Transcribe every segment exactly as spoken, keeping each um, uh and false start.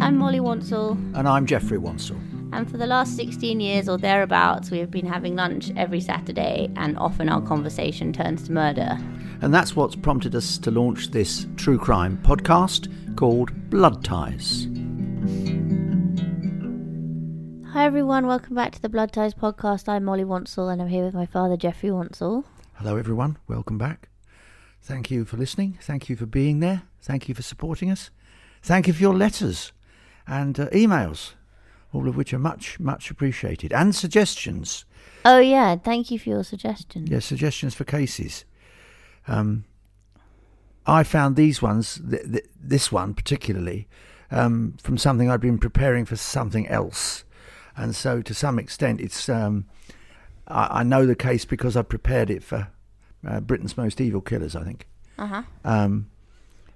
I'm Molly Wansell. And I'm Geoffrey Wansell. And for the last sixteen years or thereabouts, we have been having lunch every Saturday, and often our conversation turns to murder. And that's what's prompted us to launch this true crime podcast called Blood Ties. Hi everyone, welcome back to the Blood Ties podcast. I'm Molly Wansell and I'm here with my father, Geoffrey Wansell. Hello everyone, welcome back. Thank you for listening, thank you for being there, thank you for supporting us, thank you for your letters and uh, emails, all of which are much, much appreciated. And suggestions. Oh, yeah. Thank you for your suggestions. Yeah, suggestions for cases. Um, I found these ones, th- th- this one particularly, um, from something I'd been preparing for something else. And so to some extent, it's um, I-, I know the case because I prepared it for uh, Britain's Most Evil Killers, I think. Uh-huh. Um,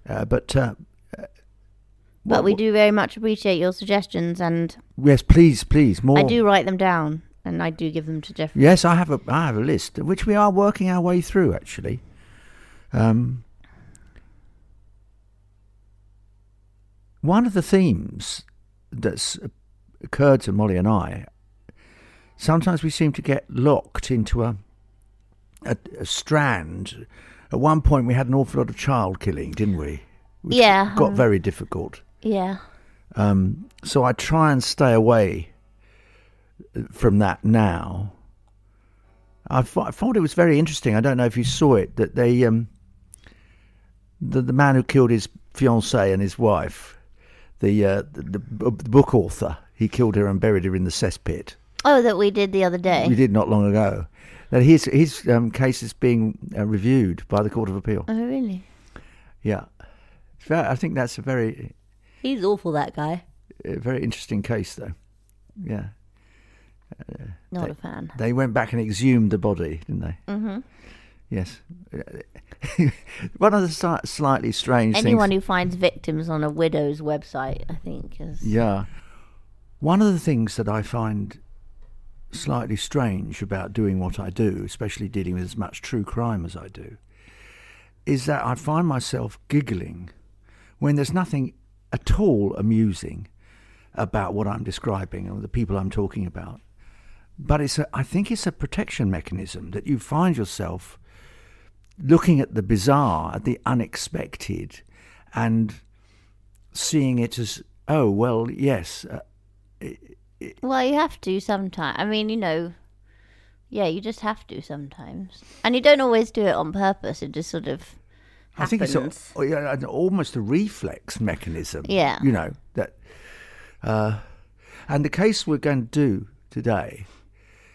uh, but... Uh, What, but we do very much appreciate your suggestions, and yes, please, please, more. I do write them down, and I do give them to Geoffrey. Yes, I have a, I have a list, which we are working our way through, actually. Um, one of the themes that's occurred to Molly and I, sometimes we seem to get locked into a a, a strand. At one point, we had an awful lot of child killing, didn't we? Which yeah, got um, very difficult. Yeah. Um, so I try and stay away from that now. I thought, I thought it was very interesting. I don't know if you saw it, that they, um, the, the man who killed his fiancée and his wife, the, uh, the, the book author, he killed her and buried her in the cesspit. Oh, that we did the other day. We did not long ago. That his his um, case is being uh, reviewed by the Court of Appeal. Oh, really? Yeah. I think that's a very... He's awful, that guy. A very interesting case, though. Yeah. Uh, Not they, a fan. They went back and exhumed the body, didn't they? Mm-hmm. Yes. One of the slightly strange Anyone things... Anyone who finds victims on a widow's website, I think, is... Yeah. One of the things that I find slightly strange about doing what I do, especially dealing with as much true crime as I do, is that I find myself giggling when there's nothing at all amusing about what I'm describing or the people I'm talking about. But it's a, I think it's a protection mechanism that you find yourself looking at the bizarre, at the unexpected, and seeing it as, oh, well, yes. Uh, it, it. Well, you have to sometimes. I mean, you know, yeah, you just have to sometimes. And you don't always do it on purpose. It just sort of... Happens. I think it's a, almost a reflex mechanism. Yeah. You know, that. Uh, and the case we're going to do today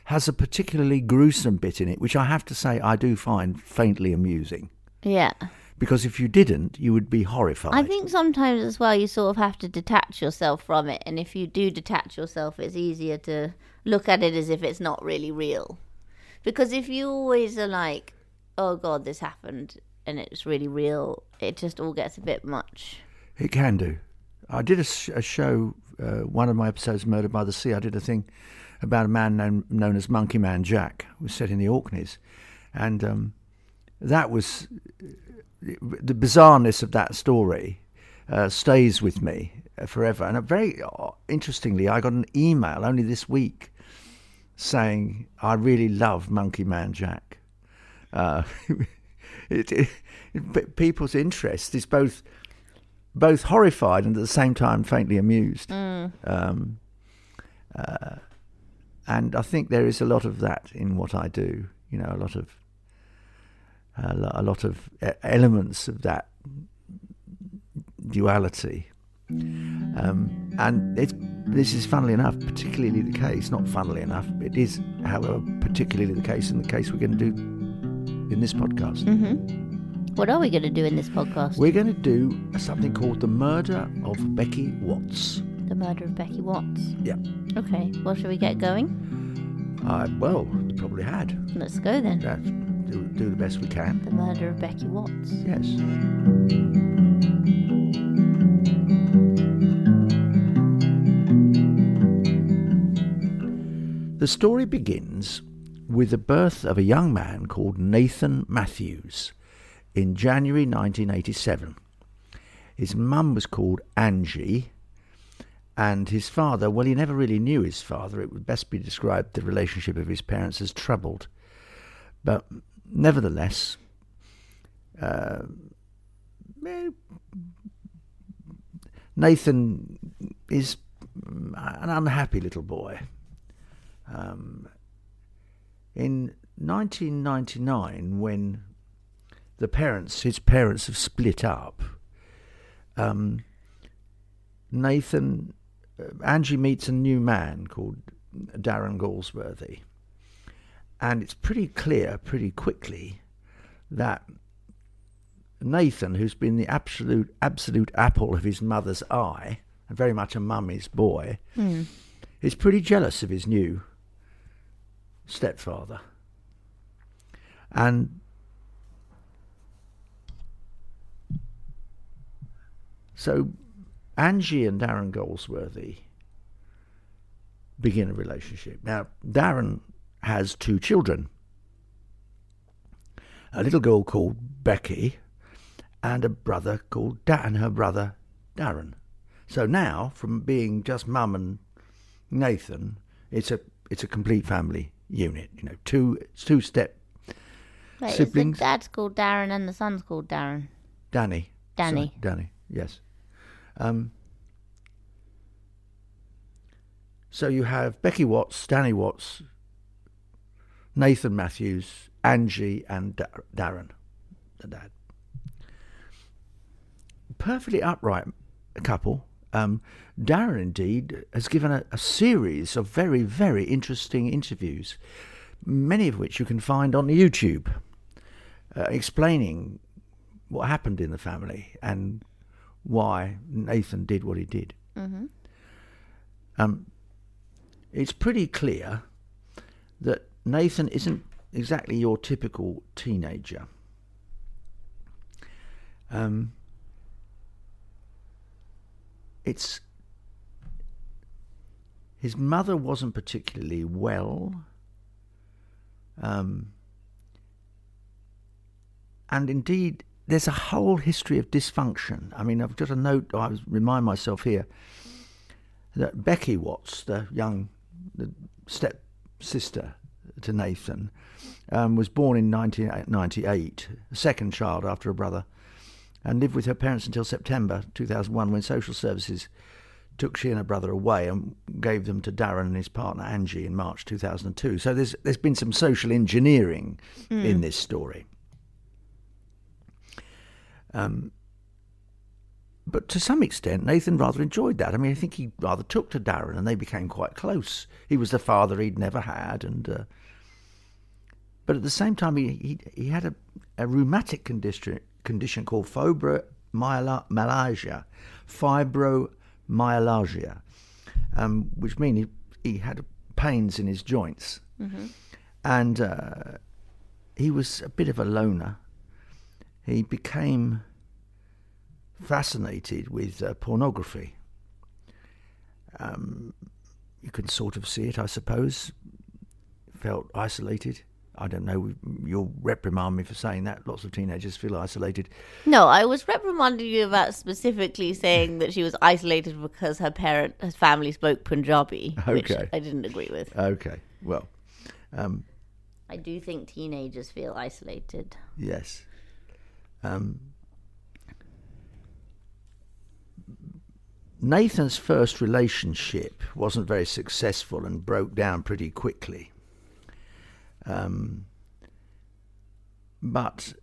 has a particularly gruesome bit in it, which I have to say I do find faintly amusing. Yeah. Because if you didn't, you would be horrified. I think sometimes as well you sort of have to detach yourself from it. And if you do detach yourself, it's easier to look at it as if it's not really real. Because if you always are like, oh, God, this happened... and it's really real, it just all gets a bit much. It can do. I did a, sh- a show, uh, one of my episodes, Murder by the Sea, I did a thing about a man known, known as Monkey Man Jack, who was set in the Orkneys. And um, that was, the bizarreness of that story uh, stays with me forever. And very uh, interestingly, I got an email only this week saying, I really love Monkey Man Jack. Uh It, it, it, people's interest is both both horrified and at the same time faintly amused. Mm. Um, uh, and I think there is a lot of that in what I do. You know, a lot of uh, a lot of elements of that duality. Um, and it's, this is, funnily enough, particularly the case. Not funnily enough, it is, however, particularly the case in the case we're going to do in this podcast. Mm-hmm. What are we going to do in this podcast? We're going to do something called The Murder of Becky Watts. The Murder of Becky Watts? Yeah. Okay, well, shall we get going? Uh, well, we probably had. Let's go then. Let's do, do the best we can. The Murder of Becky Watts. Yes. The story begins with the birth of a young man called Nathan Matthews in January nineteen eighty-seven. His mum was called Angie, and his father, well, he never really knew his father. It would best be described the relationship of his parents as troubled. But nevertheless, uh, Nathan is an unhappy little boy. Um, in nineteen ninety-nine, when the parents, his parents have split up, um, Nathan, Angie meets a new man called Darren Galsworthy. And it's pretty clear pretty quickly that Nathan, who's been the absolute, absolute apple of his mother's eye, and very much a mummy's boy, mm. is pretty jealous of his new stepfather, and so Angie and Darren Galsworthy begin a relationship. Now Darren has two children, a little girl called Becky and a brother called Dan, and her brother Darren. So now, from being just mum and Nathan, it's a it's a complete family unit, you know, two two step Wait, siblings. The dad's called Darren and the son's called Darren. Danny. Danny. Sorry, Danny. Yes. Um, so you have Becky Watts, Danny Watts, Nathan Matthews, Angie, and da- Darren, the dad. Perfectly upright couple. Um, Darren, indeed, has given a, a series of very, very interesting interviews, many of which you can find on YouTube, uh, explaining what happened in the family and why Nathan did what he did. Mm-hmm. Um, it's pretty clear that Nathan isn't exactly your typical teenager. Um It's, his mother wasn't particularly well, um, and indeed there's a whole history of dysfunction. I mean, I've got a note, I remind myself here, that Becky Watts, the young the step-sister to Nathan, um, was born in nineteen ninety-eight, a second child after a brother, and lived with her parents until September two thousand one, when social services took she and her brother away and gave them to Darren and his partner Angie in March two thousand two. So there's there's been some social engineering mm. in this story. Um, but to some extent, Nathan rather enjoyed that. I mean, I think he rather took to Darren, and they became quite close. He was the father he'd never had, and uh, but at the same time, he he, he had a, a rheumatic condition. condition called fibromyalgia, fibromyalgia, um, which means he, he had pains in his joints. Mm-hmm. And uh, he was a bit of a loner. He became fascinated with uh, pornography. Um, you can sort of see it, I suppose. Felt isolated. I don't know, you'll reprimand me for saying that. Lots of teenagers feel isolated. No, I was reprimanding you about specifically saying that she was isolated because her parent, her family spoke Punjabi, okay. Which I didn't agree with. Okay, well. Um, I do think teenagers feel isolated. Yes. Um, Nathan's first relationship wasn't very successful and broke down pretty quickly. Um, but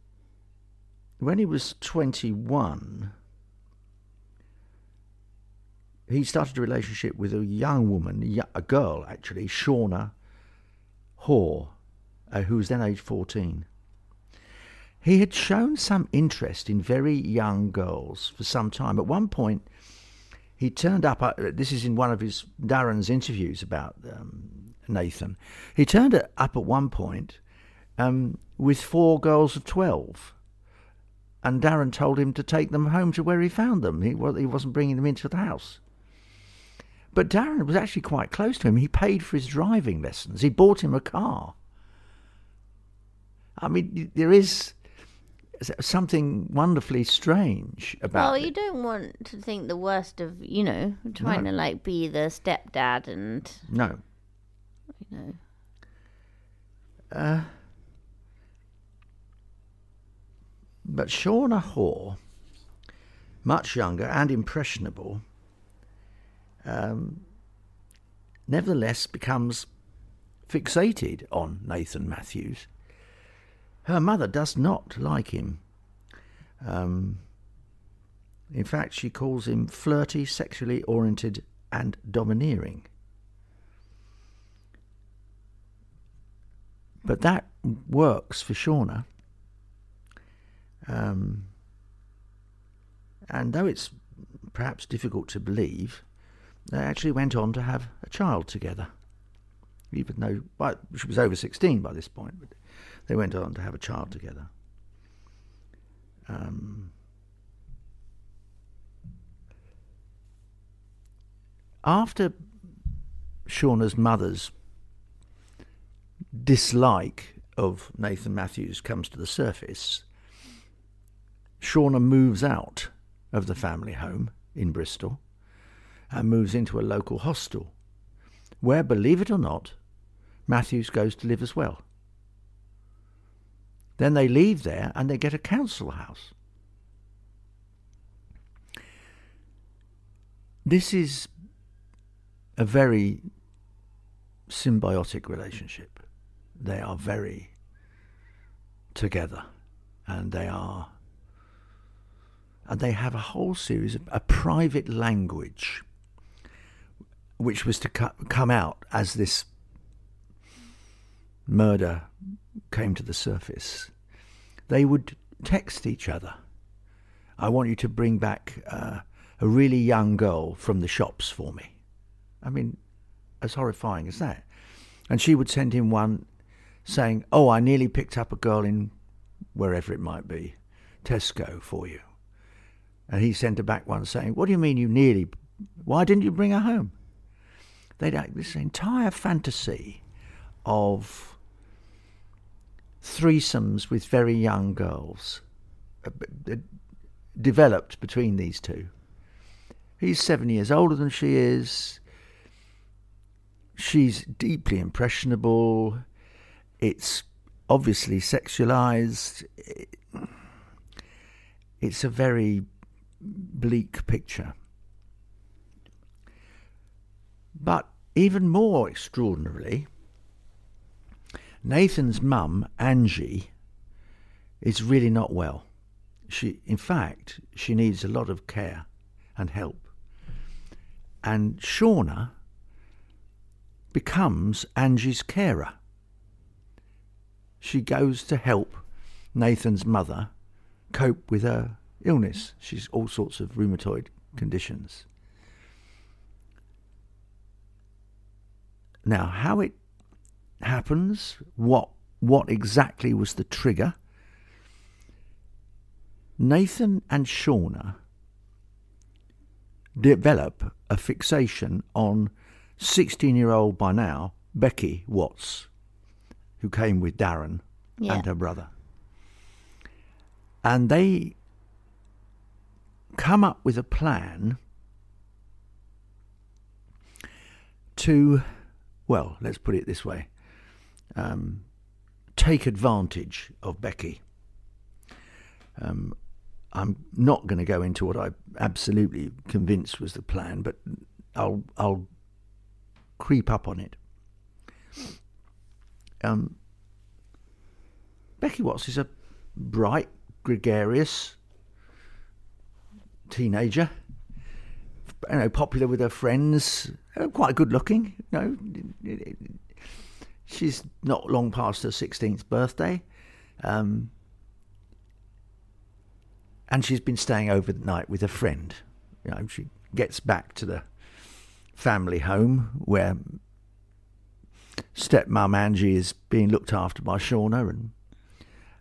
when he was twenty-one, he started a relationship with a young woman, a girl actually, Shauna Hoare, uh, who was then age fourteen. He had shown some interest in very young girls for some time. At one point, he turned up, uh, this is in one of his, Darren's interviews about um, Nathan, he turned up at one point um, with four girls of twelve. And Darren told him to take them home to where he found them. He, was, he wasn't bringing them into the house. But Darren was actually quite close to him. He paid for his driving lessons. He bought him a car. I mean, there is something wonderfully strange about Well, you it. Don't want to think the worst of, you know, trying no. to, like, be the stepdad and... No. You know. Uh... But Shauna Hoare, much younger and impressionable, um, nevertheless becomes fixated on Nathan Matthews. Her mother does not like him. Um, in fact, she calls him flirty, sexually oriented and domineering. But that works for Shauna. Um, and though it's perhaps difficult to believe, they actually went on to have a child together. Even though by, she was over sixteen by this point, but they went on to have a child together. Um, after Shauna's mother's dislike of Nathan Matthews comes to the surface, Shauna moves out of the family home in Bristol and moves into a local hostel where, believe it or not, Matthews goes to live as well. Then they leave there and they get a council house. This is a very symbiotic relationship. They are very together and they are And they have a whole series of a private language, which was to co- come out as this murder came to the surface. They would text each other. I want you to bring back uh, a really young girl from the shops for me. I mean, as horrifying as that. And she would send him one saying, oh, I nearly picked up a girl in wherever it might be, Tesco for you. And he sent her back one saying, what do you mean you nearly... Why didn't you bring her home? They'd had this entire fantasy of threesomes with very young girls developed between these two. He's seven years older than she is. She's deeply impressionable. It's obviously sexualized. It's a very... bleak picture. But even more extraordinarily, Nathan's mum, Angie, is really not well. She, in fact, she needs a lot of care and help. And Shauna becomes Angie's carer. She goes to help Nathan's mother cope with her illness. She's all sorts of rheumatoid conditions. Now, how it happens, what what exactly was the trigger? Nathan and Shauna develop a fixation on sixteen-year-old by now, Becky Watts, who came with Darren yeah. and her brother. And they come up with a plan to, well, let's put it this way, um, take advantage of Becky. Um, I'm not going to go into what I'm absolutely convinced was the plan, but I'll I'll creep up on it. Um, Becky Watts is a bright, gregarious teenager, you know, popular with her friends, quite good looking. You know, she's not long past her sixteenth birthday. Um, and she's been staying overnight with a friend. You know, she gets back to the family home where stepmum Angie is being looked after by Shauna, and,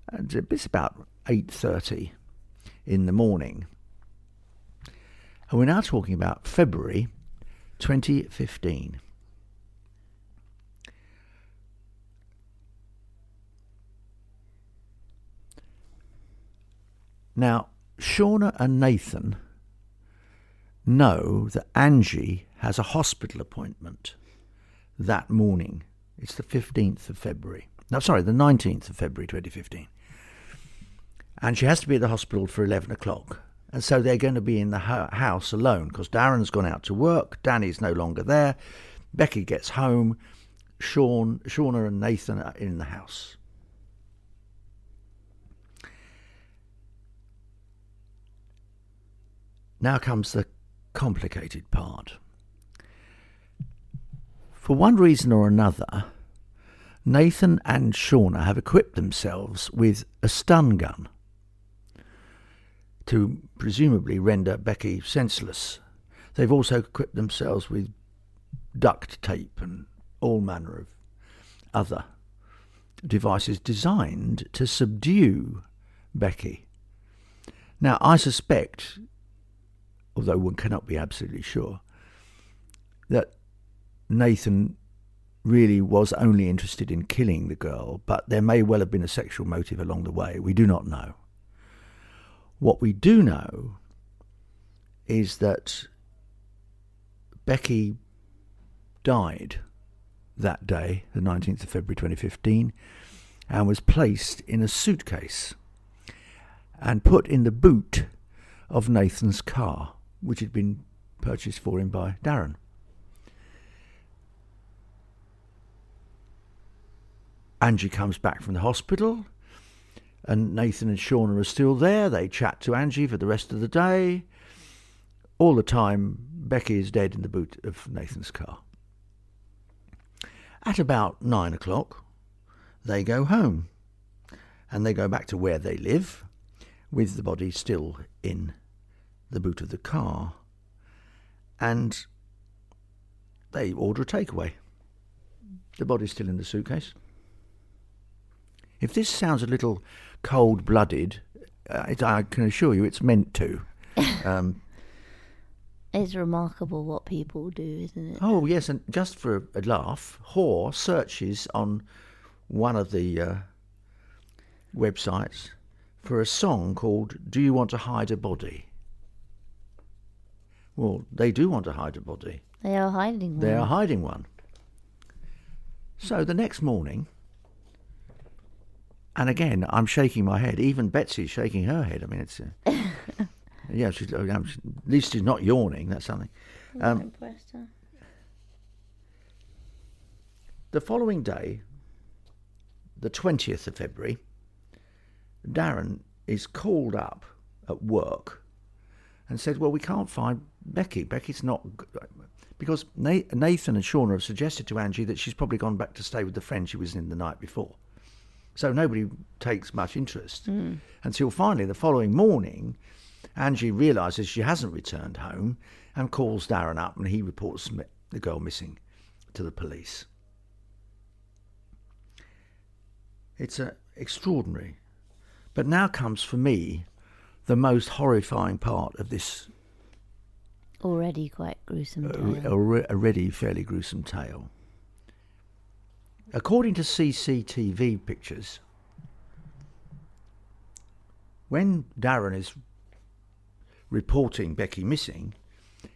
and it's about eight thirty in the morning. And we're now talking about February twenty fifteen. Now, Shauna and Nathan know that Angie has a hospital appointment that morning. It's the fifteenth of February. No, sorry, the nineteenth of February twenty fifteen. And she has to be at the hospital for eleven o'clock. And so they're going to be in the house alone because Darren's gone out to work. Danny's no longer there. Becky gets home. Sean, Shauna and Nathan are in the house. Now comes the complicated part. For one reason or another, Nathan and Shauna have equipped themselves with a stun gun to presumably render Becky senseless. They've also equipped themselves with duct tape and all manner of other devices designed to subdue Becky. Now, I suspect, although one cannot be absolutely sure, that Nathan really was only interested in killing the girl, but there may well have been a sexual motive along the way. We do not know. What we do know is that Becky died that day, the nineteenth of February twenty fifteen, and was placed in a suitcase and put in the boot of Nathan's car, which had been purchased for him by Darren. Angie comes back from the hospital, and Nathan and Shauna are still there. They chat to Angie for the rest of the day. All the time, Becky is dead in the boot of Nathan's car. At about nine o'clock, they go home, and they go back to where they live, with the body still in the boot of the car, and they order a takeaway. The body's still in the suitcase. If this sounds a little cold-blooded, uh, it, I can assure you it's meant to. Um, it's remarkable what people do, isn't it? Oh, yes, and just for a laugh, Hoare searches on one of the uh, websites for a song called Do You Want to Hide a Body? Well, they do want to hide a body. They are hiding one. They are hiding one. So the next morning, and again, I'm shaking my head. Even Betsy's shaking her head. I mean, it's... Uh, yeah, she's, at least she's not yawning. That's something. Um, I'm impressed, huh? The following day, the twentieth of February, Darren is called up at work and said, well, we can't find Becky. Becky's not... Because Nathan and Shauna have suggested to Angie that she's probably gone back to stay with the friend she was in the night before. So nobody takes much interest. Mm. Until finally, the following morning, Angie realises she hasn't returned home and calls Darren up, and he reports the girl missing to the police. It's uh, extraordinary. But now comes, for me, the most horrifying part of this already quite gruesome tale. Already fairly gruesome tale. According to C C T V pictures, when Darren is reporting Becky missing,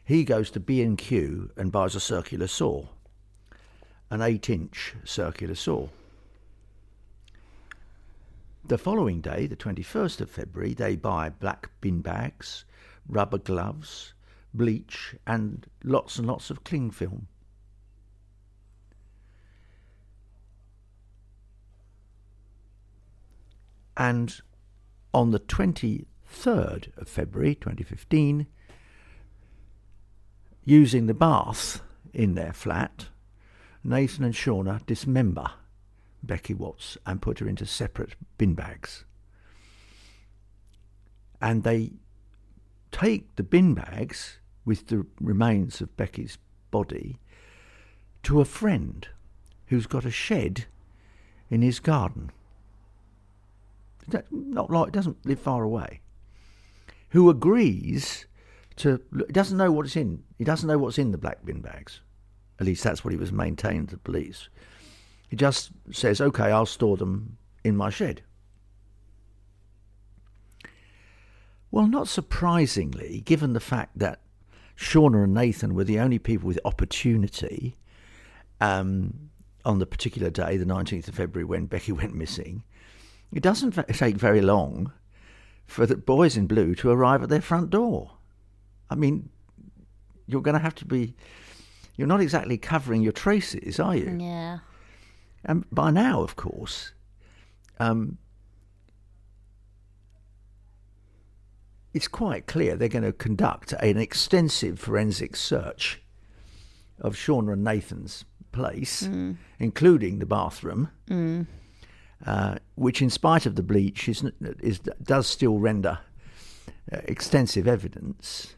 he goes to B and Q and buys a circular saw, an eight-inch circular saw. The following day, the twenty-first of February, they buy black bin bags, rubber gloves, bleach, and lots and lots of cling film. And on the twenty-third of February twenty fifteen, using the bath in their flat, Nathan and Shauna dismember Becky Watts and put her into separate bin bags. and they take the bin bags with the remains of Becky's body to a friend who's got a shed in his garden. That not like doesn't live far away. Who agrees to? He doesn't know what's in. He doesn't know what's in the black bin bags. At least that's what he was maintained to the police. He just says, "Okay, I'll store them in my shed." Well, not surprisingly, given the fact that Shauna and Nathan were the only people with opportunity um, on the particular day, the nineteenth of February, when Becky went missing, it doesn't take very long for the boys in blue to arrive at their front door. I mean, you're going to have to be... You're not exactly covering your traces, are you? Yeah. And by now, of course... Um, it's quite clear they're going to conduct an extensive forensic search of Shauna and Nathan's place, mm. including the bathroom, mm. uh, which, in spite of the bleach, is, is does still render uh, extensive evidence.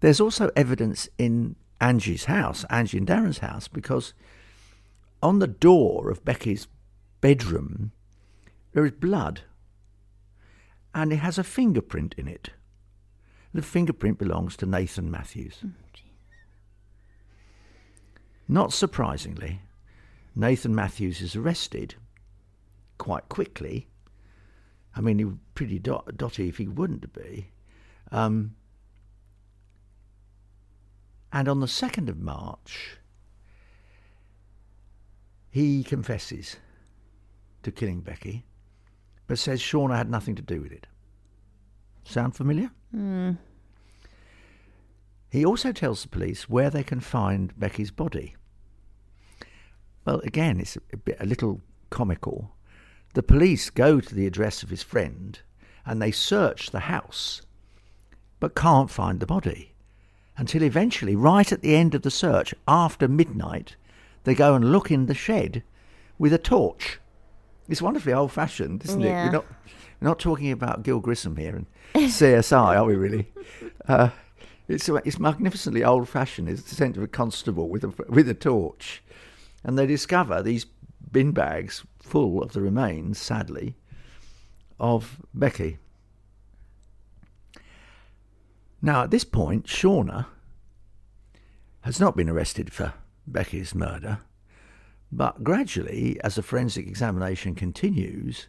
There's also evidence in Angie's house, Angie and Darren's house, because on the door of Becky's bedroom, there is blood. And it has a fingerprint in it. The fingerprint belongs to Nathan Matthews. Oh, geez. Not surprisingly, Nathan Matthews is arrested quite quickly. I mean, he was pretty dot- dotty if he wouldn't be. Um, and on the second of March, he confesses to killing Becky, but says Shauna had nothing to do with it. Sound familiar? Mm. He also tells the police where they can find Becky's body. Well, again, it's a, bit, a little comical. The police go to the address of his friend and they search the house, but can't find the body until eventually, right at the end of the search, after midnight, they go and look in the shed with a torch. It's wonderfully old-fashioned, isn't yeah. it? We're not, we're not talking about Gil Grissom here and C S I, are we really? Uh, it's it's magnificently old-fashioned. It's the scent of a constable with a with a torch, and they discover these bin bags full of the remains, sadly, of Becky. Now, at this point, Shauna has not been arrested for Becky's murder. But gradually, as the forensic examination continues...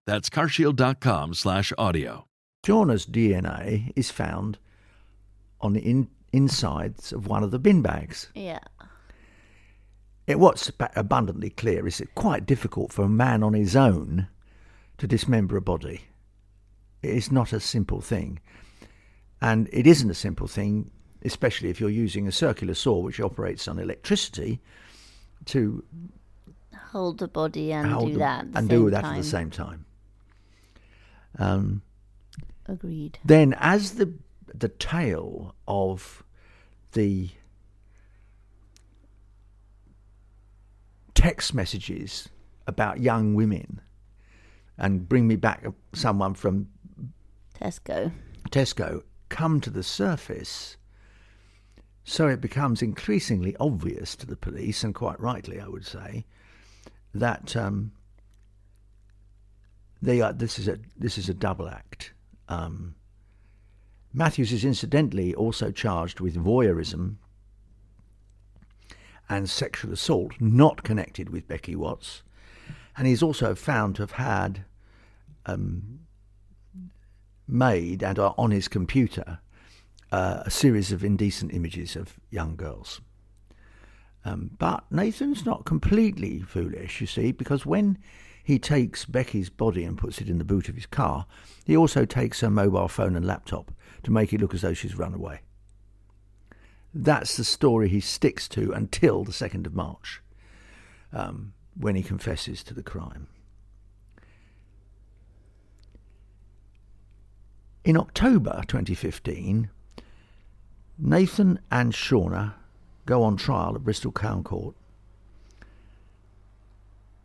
That's carshield.com slash audio. Shauna's D N A is found on the in, insides of one of the bin bags. Yeah. It, what's abundantly clear is it's quite difficult for a man on his own to dismember a body. It's not a simple thing. And it isn't a simple thing, especially if you're using a circular saw which operates on electricity to... Hold the body and do the, that at the and same do that time. at the same time. Um... Agreed. Then as the the tale of the text messages about young women and bring me back someone from Tesco Tesco come to the surface, so it becomes increasingly obvious to the police, and quite rightly I would say, that um, they are this is a this is a double act. Um, Matthews is incidentally also charged with voyeurism and sexual assault, not connected with Becky Watts, and he's also found to have had um, made and are on his computer uh, a series of indecent images of young girls. Um, but Nathan's not completely foolish, you see, because when He takes Becky's body and puts it in the boot of his car. He also takes her mobile phone and laptop to make it look as though she's run away. That's the story he sticks to until the second of March, um, when he confesses to the crime. In October twenty fifteen, Nathan and Shauna go on trial at Bristol Crown Court.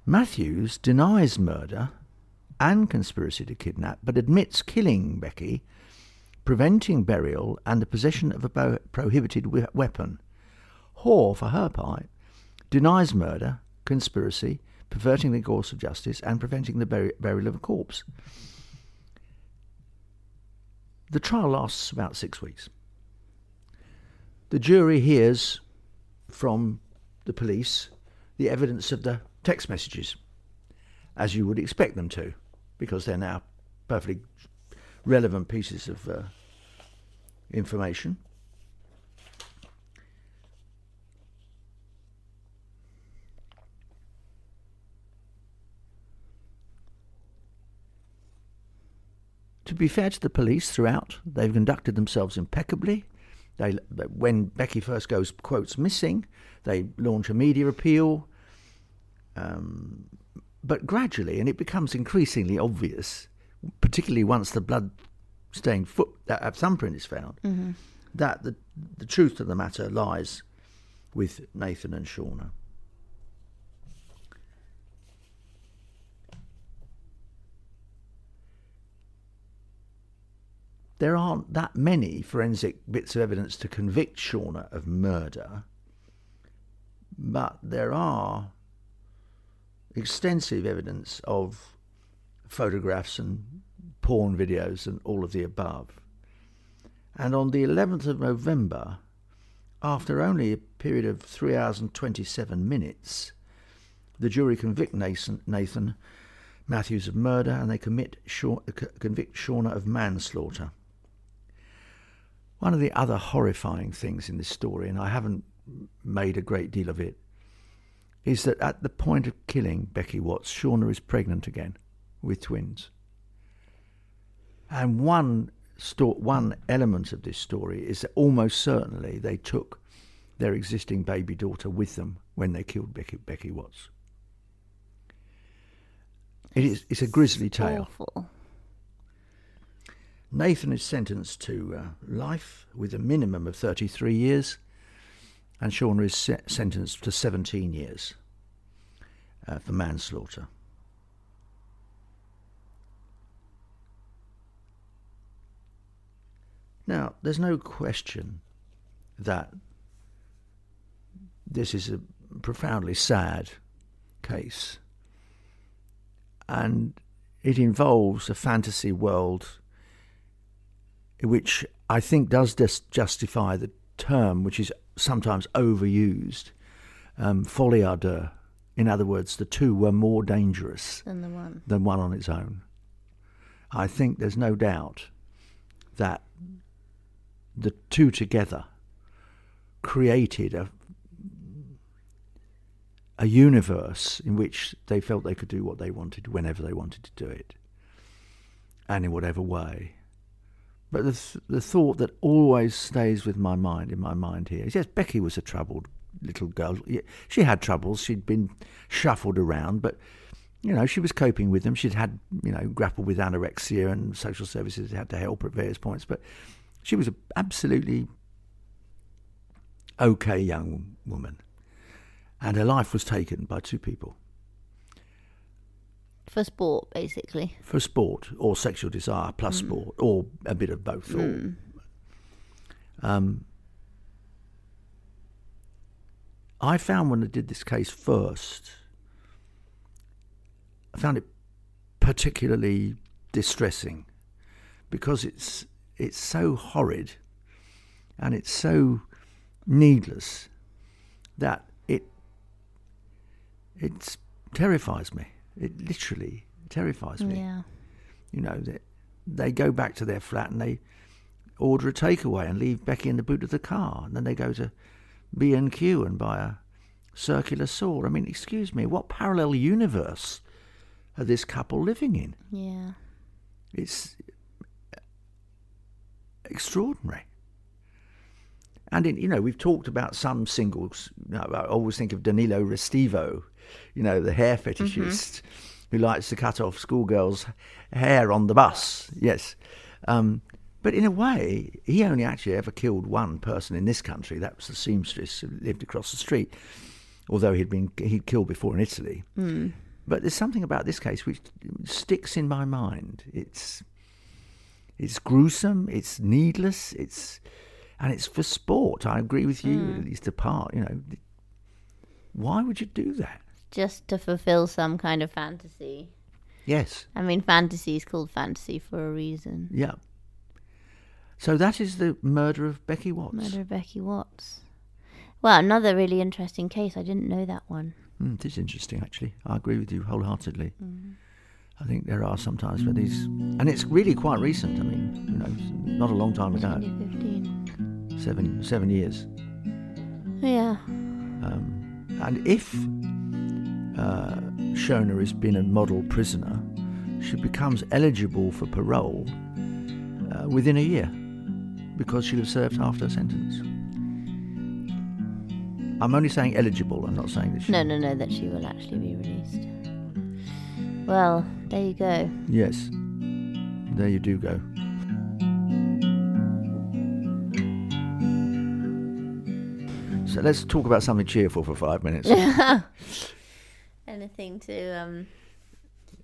Matthews denies murder and conspiracy to kidnap, but admits killing Becky, preventing burial and the possession of a prohibited weapon. Hoare, for her part, denies murder, conspiracy, perverting the course of justice and preventing the burial of a corpse. The trial lasts about six weeks. The jury hears from the police the evidence of the text messages, as you would expect them to, because they're now perfectly relevant pieces of uh, information. To be fair to the police throughout, they've conducted themselves impeccably. They, when Becky first goes, quotes, missing, they launch a media appeal. Um, but gradually, and it becomes increasingly obvious, particularly once the blood-stained foot, uh, thumbprint is found, mm-hmm. that the, the truth of the matter lies with Nathan and Shauna. There aren't that many forensic bits of evidence to convict Shauna of murder, but there are extensive evidence of photographs and porn videos and all of the above. And on the eleventh of November, after only a period of three hours and twenty-seven minutes, the jury convict Nathan, Nathan Matthews of murder, and they commit, convict Shauna of manslaughter. One of the other horrifying things in this story, and I haven't made a great deal of it, is that at the point of killing Becky Watts, Shauna is pregnant again with twins. And one sto- one element of this story is that almost certainly they took their existing baby daughter with them when they killed Becky, Becky Watts. It is, it's a grisly tale. Awful. Nathan is sentenced to uh, life with a minimum of thirty-three years. And Shauna is se- sentenced to seventeen years uh, for manslaughter. Now, there's no question that this is a profoundly sad case. And it involves a fantasy world which I think does dis- justify the term, which is sometimes overused, um, folie à deux. In other words, the two were more dangerous than the one. than one on its own. I think there's no doubt that the two together created a a universe in which they felt they could do what they wanted whenever they wanted to do it and in whatever way. But the th- the thought that always stays with my mind, in my mind here, is yes, Becky was a troubled little girl. She had troubles. She'd been shuffled around, but, you know, she was coping with them. She'd had, you know, grappled with anorexia and social services had to help her at various points. But she was an absolutely okay young woman. And her life was taken by two people. For sport, basically. For sport, or sexual desire plus mm. sport, or a bit of both. Or, mm. um, I found when I did this case first, I found it particularly distressing because it's it's so horrid and it's so needless that it it terrifies me. It literally terrifies me. Yeah. You know, they, they go back to their flat and they order a takeaway and leave Becky in the boot of the car. And then they go to B and Q and buy a circular saw. I mean, excuse me, what parallel universe are this couple living in? Yeah. It's extraordinary. And, in, you know, we've talked about some singles. You know, I always think of Danilo Restivo, you know, the hair fetishist mm-hmm. who likes to cut off schoolgirls' hair on the bus. Yes. Um, but in a way, he only actually ever killed one person in this country. That was the seamstress who lived across the street, although he'd been he'd killed before in Italy. Mm. But there's something about this case which sticks in my mind. It's it's gruesome, it's needless, it's... And it's for sport. I agree with you, mm. at least apart. You know, why would you do that? Just to fulfill some kind of fantasy. Yes. I mean, fantasy is called fantasy for a reason. Yeah. So that is the murder of Becky Watts. Murder of Becky Watts. Well, another really interesting case. I didn't know that one. Mm, it is interesting, actually. I agree with you wholeheartedly. Mm. I think there are sometimes for these... And it's really quite recent. I mean, you know, not a long time ago. twenty fifteen. Seven, seven years. Yeah. Um, and if uh, Shauna has been a model prisoner, she becomes eligible for parole uh, within a year because she'll have served half her sentence. I'm only saying eligible. I'm not saying that she... No, no, no, that she will actually be released. Well, there you go. Yes. There you do go. So let's talk about something cheerful for five minutes. Anything to um,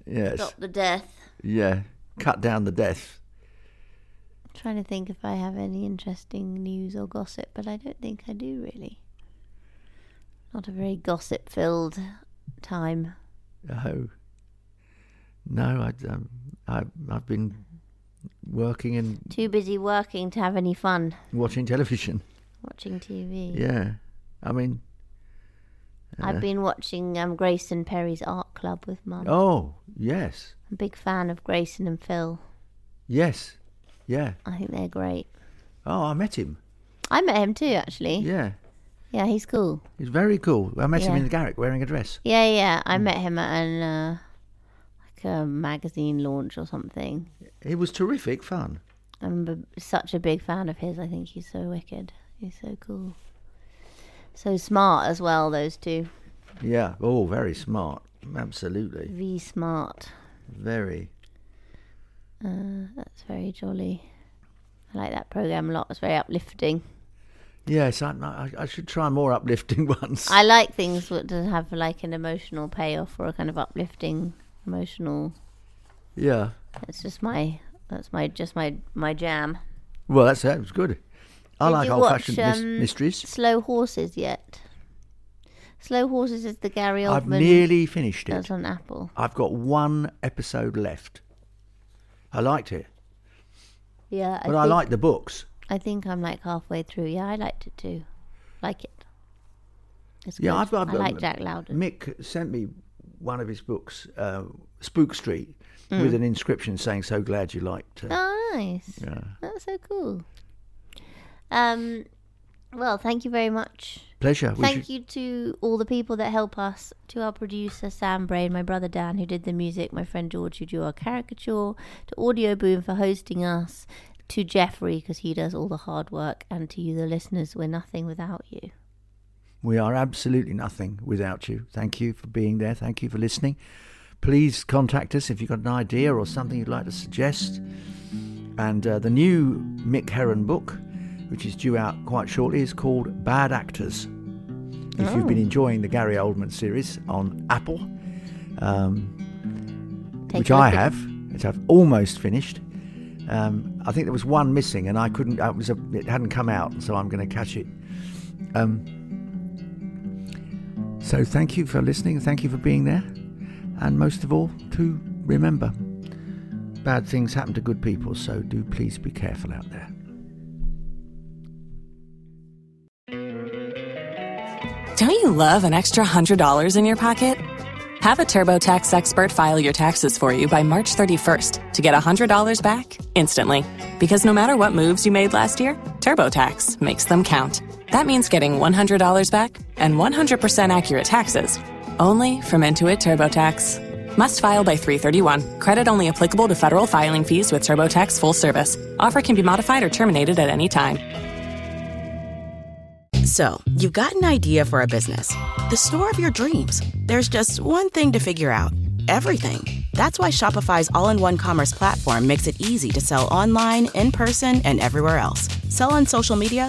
yes. stop the death. Yeah, cut down the death. I'm trying to think if I have any interesting news or gossip, but I don't think I do really. Not a very gossip-filled time. Oh. No, I, um, I, I've been working and... Too busy working to have any fun. Watching television. Watching T V. Yeah. I mean... Uh, I've been watching um, Grayson Perry's Art Club with Mum. Oh, yes. I'm a big fan of Grayson and Phil. Yes. Yeah. I think they're great. Oh, I met him. I met him too, actually. Yeah. Yeah, he's cool. He's very cool. I met yeah. him in the Garrick wearing a dress. Yeah, yeah. I mm. met him at an, uh, like a magazine launch or something. It was terrific fun. I'm b- such a big fan of his. I think he's so wicked. He's so cool. So smart as well, those two. Yeah. Oh, very smart. Absolutely. V smart. Very. Uh, that's very jolly. I like that programme a lot. It's very uplifting. Yes, I, I, I should try more uplifting ones. I like things that have like an emotional payoff or a kind of uplifting emotional... Yeah. That's just my, that's my, just my, my jam. Well, that's that. It was good. I Did like old-fashioned um, mysteries. Slow Horses yet? Slow Horses is the Gary Oldman. I've nearly finished it. That's on Apple. I've got one episode left. I liked it. Yeah, I but I like the books. I think I'm like halfway through. Yeah, I liked it too. Like it. It's yeah, I've, I've, I like um, Jack Loudon. Mick sent me one of his books, uh, Spook Street, mm. with an inscription saying, "So glad you liked." Uh, oh, nice. Yeah. That's so cool. Um, well, thank you very much. Pleasure. We thank should... you to all the people that help us, to our producer Sam Brain, my brother Dan who did the music, my friend George who drew our caricature, to Audio Boom for hosting us, to Geoffrey because he does all the hard work, and to you the listeners, we're nothing without you. We are absolutely nothing without you. Thank you for being there. Thank you for listening. Please contact us if you've got an idea or something you'd like to suggest. And uh, the new Mick Herron book, which is due out quite shortly, is called Bad Actors. If oh. you've been enjoying the Gary Oldman series on Apple, um, which I have, which I've almost finished, um, I think there was one missing, and I couldn't. It, was a, it hadn't come out, so I'm going to catch it. Um, so thank you for listening. Thank you for being there, and most of all, to remember, bad things happen to good people. So do please be careful out there. Don't you love an extra one hundred dollars in your pocket? Have a TurboTax expert file your taxes for you by March thirty-first to get one hundred dollars back instantly. Because no matter what moves you made last year, TurboTax makes them count. That means getting one hundred dollars back and one hundred percent accurate taxes only from Intuit TurboTax. Must file by three thirty-one. Credit only applicable to federal filing fees with TurboTax full service. Offer can be modified or terminated at any time. So, you've got an idea for a business. The store of your dreams. There's just one thing to figure out. Everything. That's why Shopify's all-in-one commerce platform makes it easy to sell online, in person, and everywhere else. Sell on social media,